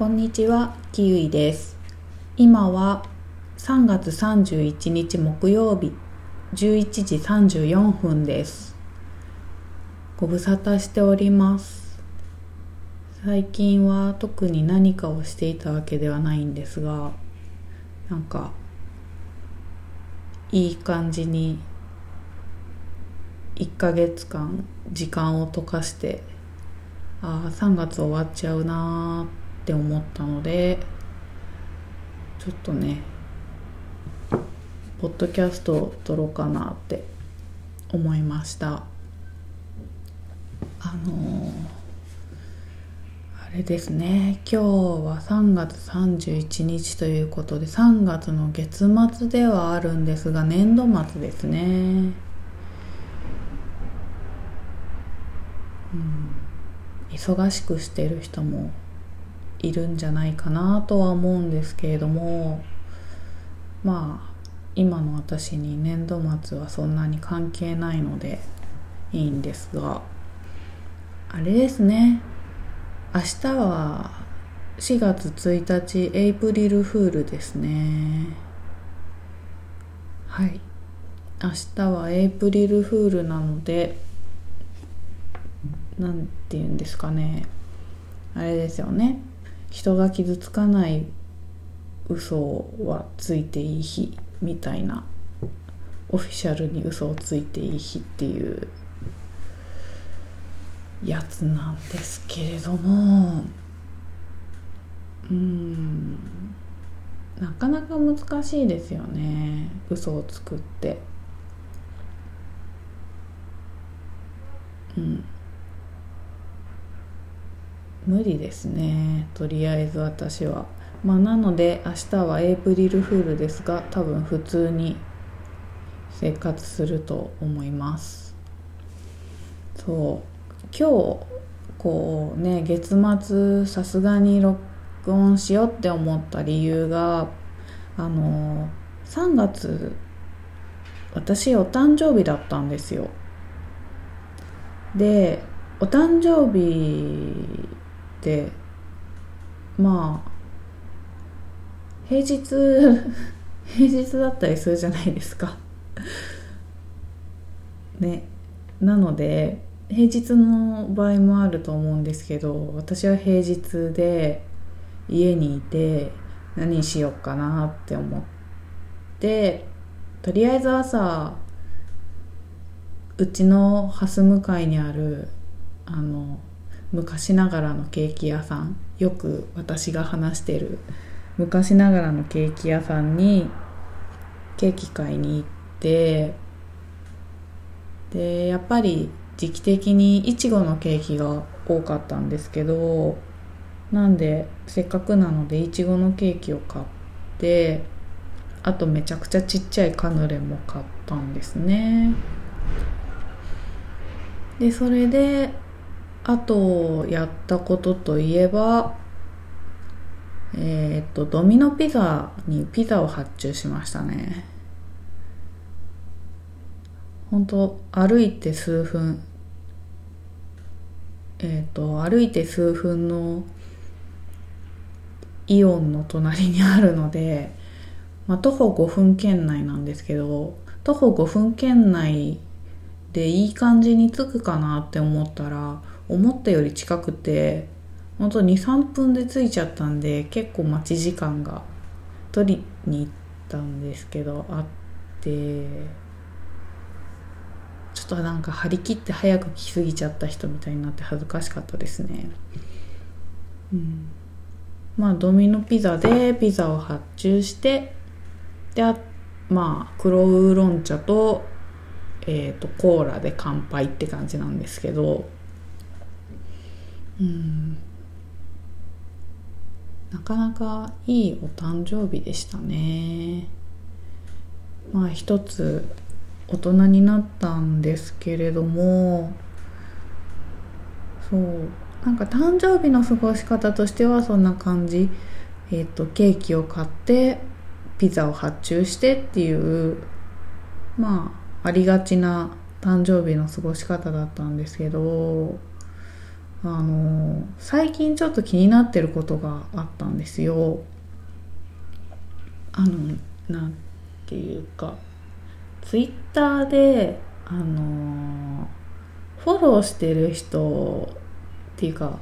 こんにちは、キウイです。今は3月31日木曜日11時34分です。ご無沙汰しております。最近は特に何かをしていたわけではないんですが、なんかいい感じに1ヶ月間時間を溶かして、3月終わっちゃうなーって思ったので、ちょっとねポッドキャストを撮ろうかなって思いました。あれですね、今日は3月31日ということで、3月の月末ではあるんですが、年度末ですね。忙しくしてる人もいるんじゃないかなとは思うんですけれども、今の私に年度末はそんなに関係ないのでいいんですが、あれですね、明日は4月1日エイプリルフールですね。はい、明日はエイプリルフールなので、なんていうんですかね、あれですよね、人が傷つかない嘘はついていい日みたいな、オフィシャルに嘘をついていい日っていうやつなんですけれども、なかなか難しいですよね、嘘をつくって。無理ですね、とりあえず私は。なので明日はエイプリルフールですが、多分普通に生活すると思います。今日こうね、月末さすがに録音しようって思った理由が、3月私お誕生日だったんですよ。で、お誕生日で平日だったりするじゃないですかね。なので平日の場合もあると思うんですけど、私は平日で家にいて何しようかなって思って、とりあえず朝うちの蓮向かいにある昔ながらのケーキ屋さん、よく私が話してる昔ながらのケーキ屋さんにケーキ買いに行って、でやっぱり時期的にいちごのケーキが多かったんですけど、なんでせっかくなのでいちごのケーキを買って、あとめちゃくちゃちっちゃいカヌレも買ったんですね。でそれであとやったことといえば、ドミノピザにピザを発注しましたね。本当歩いて数分のイオンの隣にあるので、徒歩5分圏内なんですけど、徒歩5分圏内でいい感じに着くかなって思ったら、思ったより近くて、ほんと 2,3 分で着いちゃったんで、結構待ち時間が取りに行ったんですけどあって、ちょっとなんか張り切って早く来すぎちゃった人みたいになって恥ずかしかったですね。ドミノピザでピザを発注して、で黒ウーロン茶とコーラで乾杯って感じなんですけど、なかなかいいお誕生日でしたね。一つ大人になったんですけれども、なんか誕生日の過ごし方としてはそんな感じ。ケーキを買ってピザを発注してっていうありがちな誕生日の過ごし方だったんですけど、最近ちょっと気になってることがあったんですよ。なんていうか、ツイッターでフォローしてる人っていうか、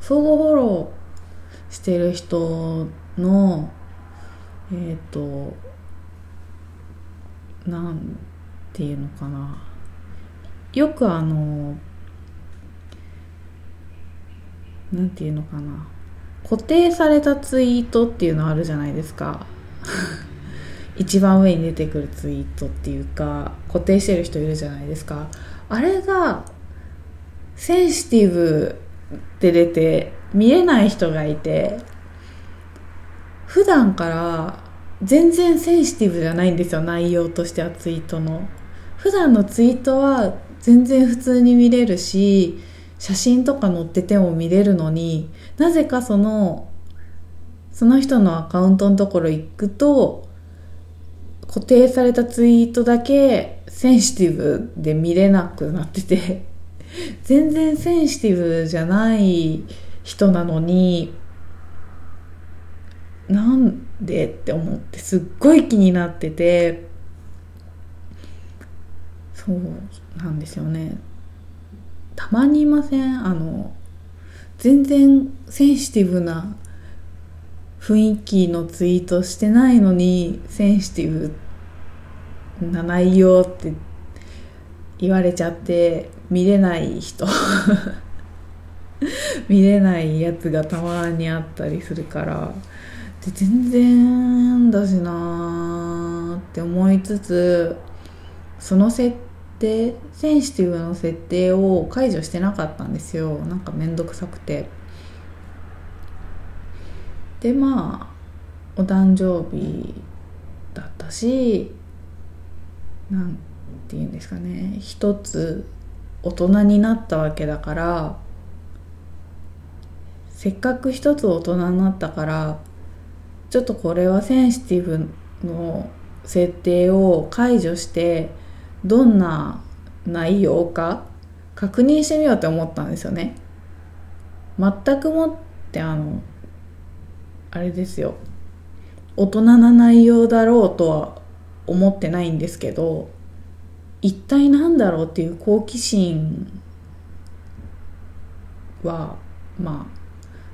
相互フォローしてる人のなんていうのかな、よくなんていうのかな、固定されたツイートっていうのあるじゃないですか一番上に出てくるツイートっていうか、固定してる人いるじゃないですか。あれがセンシティブって出て見れない人がいて、普段から全然センシティブじゃないんですよ、内容としては。ツイートの普段のツイートは全然普通に見れるし、写真とか載ってても見れるのに、なぜかその人のアカウントのところ行くと、固定されたツイートだけセンシティブで見れなくなってて全然センシティブじゃない人なのに、なんでって思って、すっごい気になってて、そうなんですよね。たまにいません？全然センシティブな雰囲気のツイートしてないのに、センシティブな内容って言われちゃって見れない人見れないやつがたまにあったりするから、で全然だしなって思いつつ、そのセンシティブの設定を解除してなかったんですよ。なんかめんどくさくて。でまあお誕生日だったし、なんていうんですかね、一つ大人になったわけだから、せっかく一つ大人になったから、ちょっとこれはセンシティブの設定を解除してどんな内容か確認してみようって思ったんですよね。全くもってあれですよ、大人な内容だろうとは思ってないんですけど、一体なんだろうっていう好奇心はま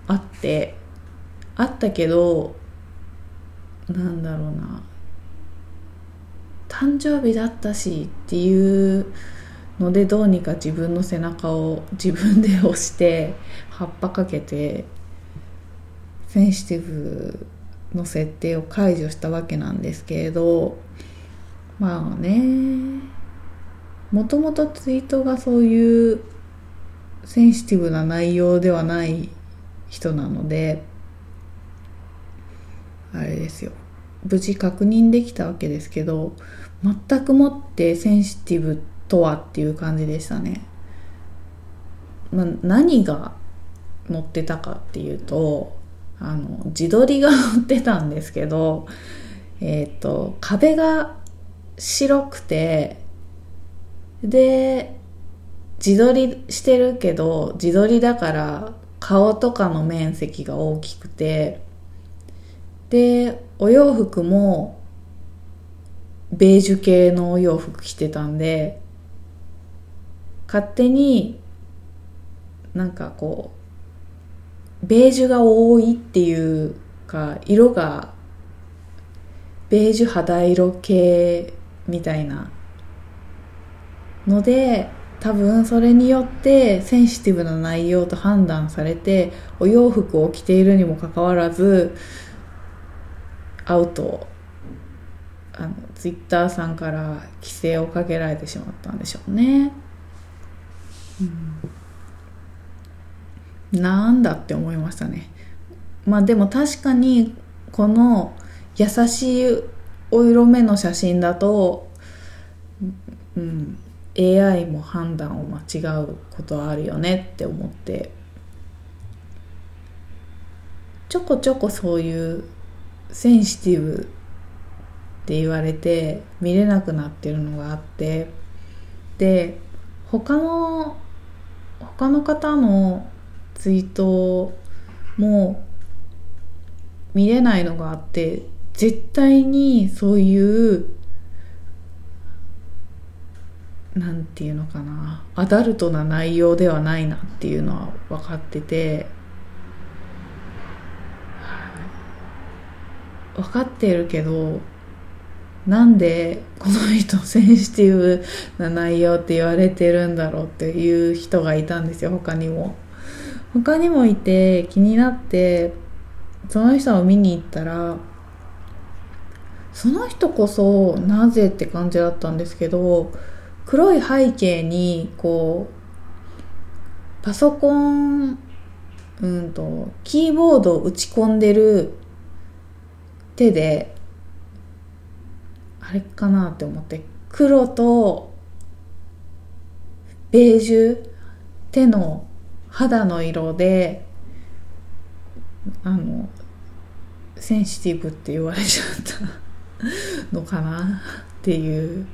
ああったけど、なんだろうな、誕生日だったしっていうので、どうにか自分の背中を自分で押して葉っぱかけてセンシティブの設定を解除したわけなんですけれど、まあね、もともとツイートがそういうセンシティブな内容ではない人なので、あれですよ、無事確認できたわけですけど、全くもってセンシティブとはっていう感じでしたね。何が載ってたかっていうと、自撮りが載ってたんですけど、壁が白くて、で自撮りしてるけど、自撮りだから顔とかの面積が大きくて、でお洋服もベージュ系のお洋服着てたんで、勝手になんかこうベージュが多いっていうか、色がベージュ肌色系みたいなので、多分それによってセンシティブな内容と判断されて、お洋服を着ているにもかかわらず会うとツイッターさんから規制をかけられてしまったんでしょうね、なんだって思いましたね。まあでも確かにこの優しいお色目の写真だと、AI も判断を間違うことはあるよねって思って、ちょこちょこそういうセンシティブって言われて見れなくなってるのがあって、で他の他の方のツイートも見れないのがあって、絶対にそういうなんていうのかな、アダルトな内容ではないなっていうのは分かってて、分かってるけど、なんでこの人センシティブな内容って言われてるんだろうっていう人がいたんですよ。他にもいて、気になってその人を見に行ったら、その人こそなぜって感じだったんですけど、黒い背景にこうパソコン、キーボードを打ち込んでる手で、あれかなって思って、黒とベージュ、手の肌の色でセンシティブって言われちゃったのかなっていう、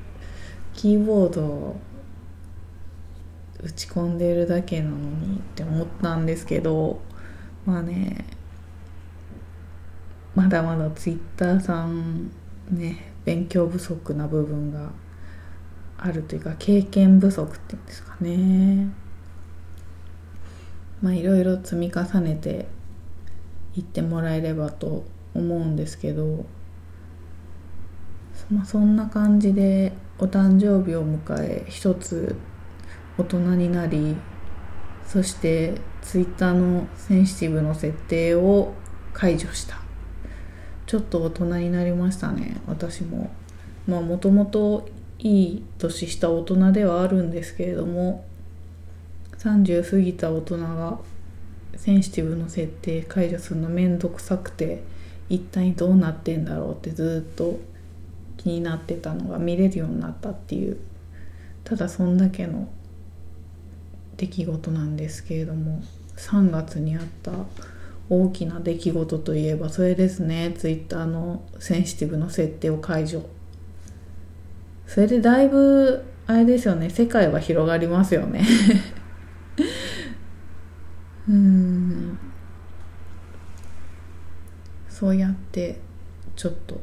キーボードを打ち込んでるだけなのにって思ったんですけど、まあね、まだまだツイッターさんね、勉強不足な部分があるというか、経験不足っていうんですかね。まあいろいろ積み重ねていってもらえればと思うんですけど、まあ、そんな感じでお誕生日を迎え、一つ大人になり、そしてツイッターのセンシティブの設定を解除した。ちょっと大人になりましたね、私も。まあもともといい年した大人ではあるんですけれども、30過ぎた大人がセンシティブの設定解除するのめんどくさくて、一体どうなってんだろうってずっと気になってたのが見れるようになったっていう、ただそんだけの出来事なんですけれども、3月にあった大きな出来事といえばそれですね。ツイッターのセンシティブの設定を解除。それでだいぶあれですよね、世界は広がりますよねそうやってちょっと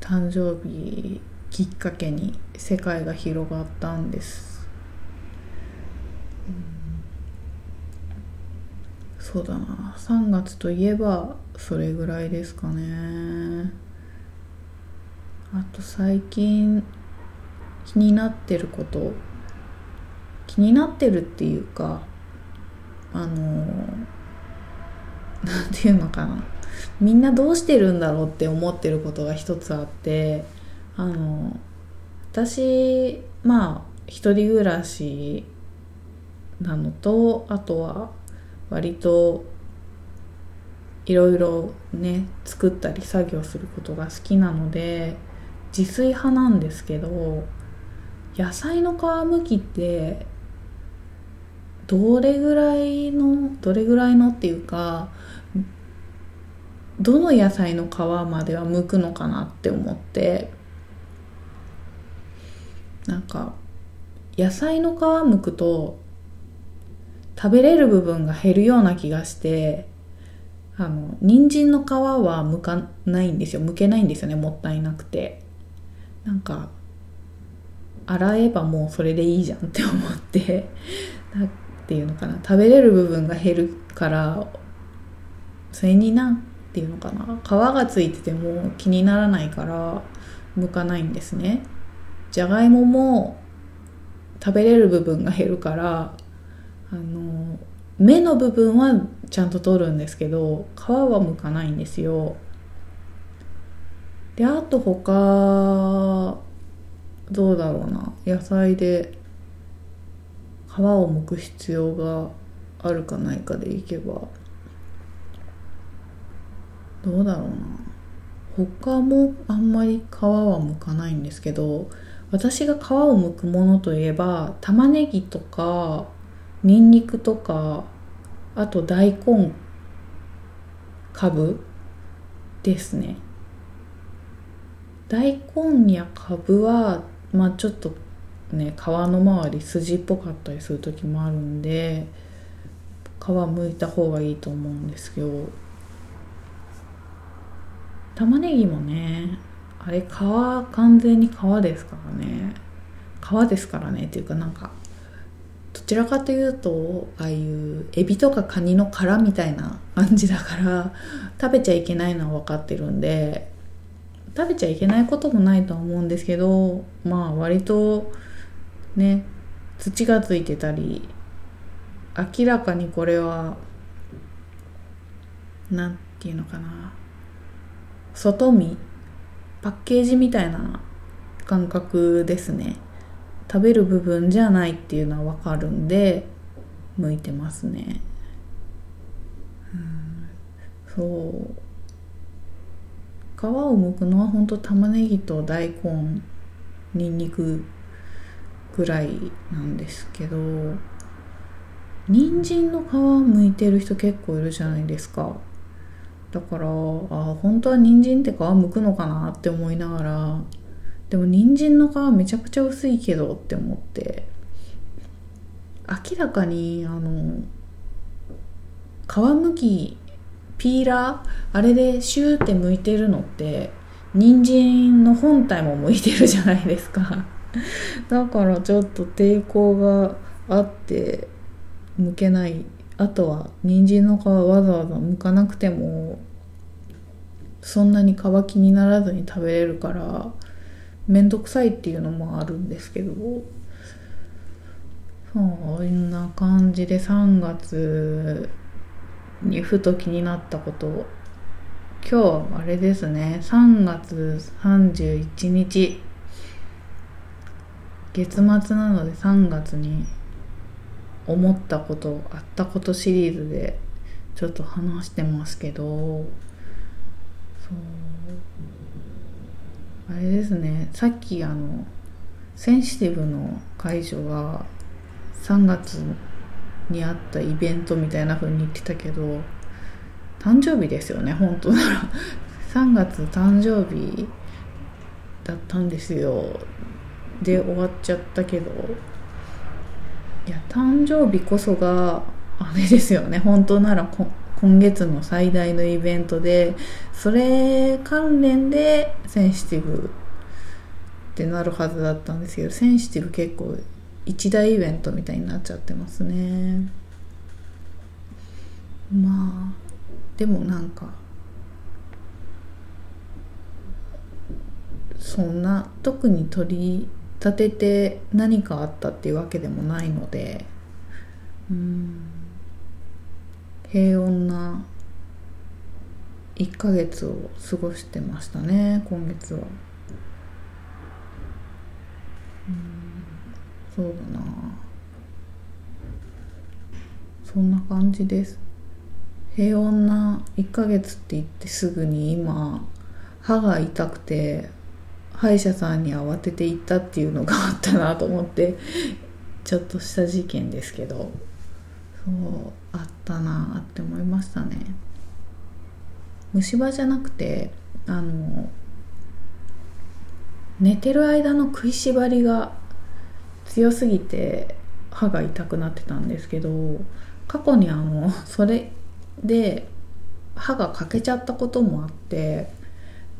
誕生日きっかけに世界が広がったんです。そうだな、3月といえばそれぐらいですかね。あと最近気になってること、気になってるっていうか、なんていうのかな、みんなどうしてるんだろうって思ってることが一つあって、私まあ一人暮らしなのと、あとは割といろいろね、作ったり作業することが好きなので自炊派なんですけど、野菜の皮むきってどれぐらいのっていうか、どの野菜の皮までは剥くのかなって思って、なんか野菜の皮剥くと食べれる部分が減るような気がして、人参の皮は剥けないんですよね、もったいなくて、なんか洗えばもうそれでいいじゃんって思ってなんていうのかな、食べれる部分が減るから、それになんていうのかな、皮がついてても気にならないから剥かないんですね。じゃがいもも食べれる部分が減るから、芽の部分はちゃんと取るんですけど皮は剥かないんですよ。で、あと他どうだろうな、野菜で皮を剥く必要があるかないかでいけばどうだろうな、他もあんまり皮は剥かないんですけど、私が皮を剥くものといえば玉ねぎとかニンニクとか、あと大根、カブですね。大根やカブはまあちょっとね、皮の周り筋っぽかったりする時もあるんで、皮むいた方がいいと思うんですよ。玉ねぎもね、あれ皮完全に皮ですからね、皮ですからねっていうか、なんかどちらかというとああいうエビとかカニの殻みたいな感じだから、食べちゃいけないのは分かってるんで、食べちゃいけないこともないとは思うんですけど、まあ割とね、土がついてたり、明らかにこれはなんていうのかな、外見パッケージみたいな感覚ですね。食べる部分じゃないっていうのは分かるんで向いてますね。そう、皮を剥くのは本当玉ねぎと大根、にんにくぐらいなんですけど、人参の皮剥いてる人結構いるじゃないですか。だから本当は人参って皮剥くのかなって思いながら、でも人参の皮めちゃくちゃ薄いけどって思って、明らかに皮むきピーラー、あれでシューって剥いてるのって人参の本体も剥いてるじゃないですか。だからちょっと抵抗があって剥けない。あとは人参の皮わざわざ剥かなくてもそんなに皮気にならずに食べれるから、めんどくさいっていうのもあるんですけど、そんな感じで3月にふと気になったこと、今日はあれですね、3月31日月末なので、3月に思ったこと、あったことシリーズでちょっと話してますけど、そうあれですね、さっきセンシティブの解除が3月にあったイベントみたいな風に言ってたけど、誕生日ですよね本当なら。3月誕生日だったんですよ。で終わっちゃったけど、いや誕生日こそがあれですよね本当なら、今月の最大のイベントで、それ関連でセンシティブってなるはずだったんですけど、センシティブ結構一大イベントみたいになっちゃってますね。まあでもなんかそんな特に取り立てて何かあったっていうわけでもないので、平穏な1ヶ月を過ごしてましたね今月は。そうだな、そんな感じです。平穏な1ヶ月って言ってすぐに今歯が痛くて歯医者さんに慌てて行ったっていうのがあったなと思って、ちょっとした事件ですけど、そうあったなって思いましたね。虫歯じゃなくて寝てる間の食いしばりが強すぎて歯が痛くなってたんですけど、過去にそれで歯が欠けちゃったこともあって、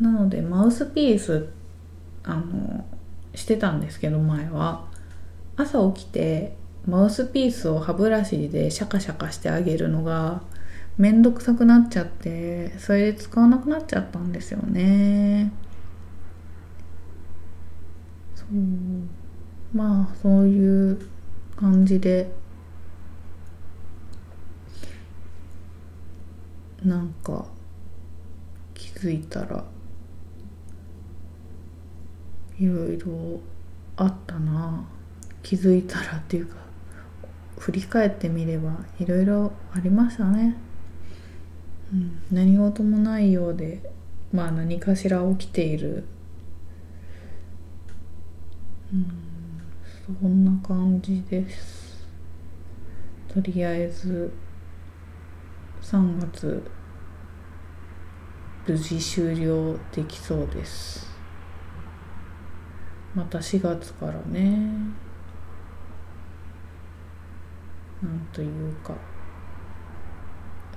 なのでマウスピースしてたんですけど、前は朝起きてマウスピースを歯ブラシでシャカシャカしてあげるのがめんどくさくなっちゃって、それで使わなくなっちゃったんですよね。そう、まあそういう感じで、なんか気づいたらいろいろあったな、気づいたらっていうか振り返ってみればいろいろありましたね。何事もないようで、まあ何かしら起きている、そんな感じです。とりあえず3月無事終了できそうです。また4月からね、なんというか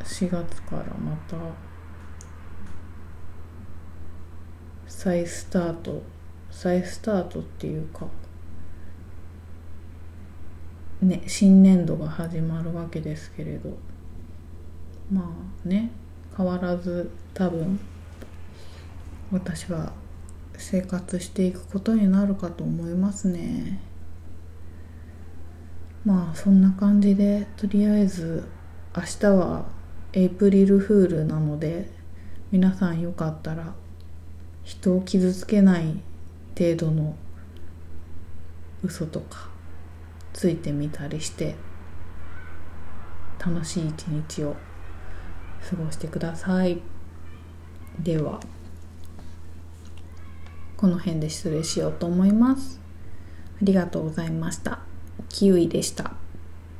4月からまた再スタートっていうかね、新年度が始まるわけですけれど、まあね、変わらず多分私は生活していくことになるかと思いますね。まあそんな感じで、とりあえず明日はエイプリルフールなので、皆さんよかったら人を傷つけない程度の嘘とかついてみたりして楽しい一日を過ごしてください。ではこの辺で失礼しようと思います。ありがとうございました。キウイでした。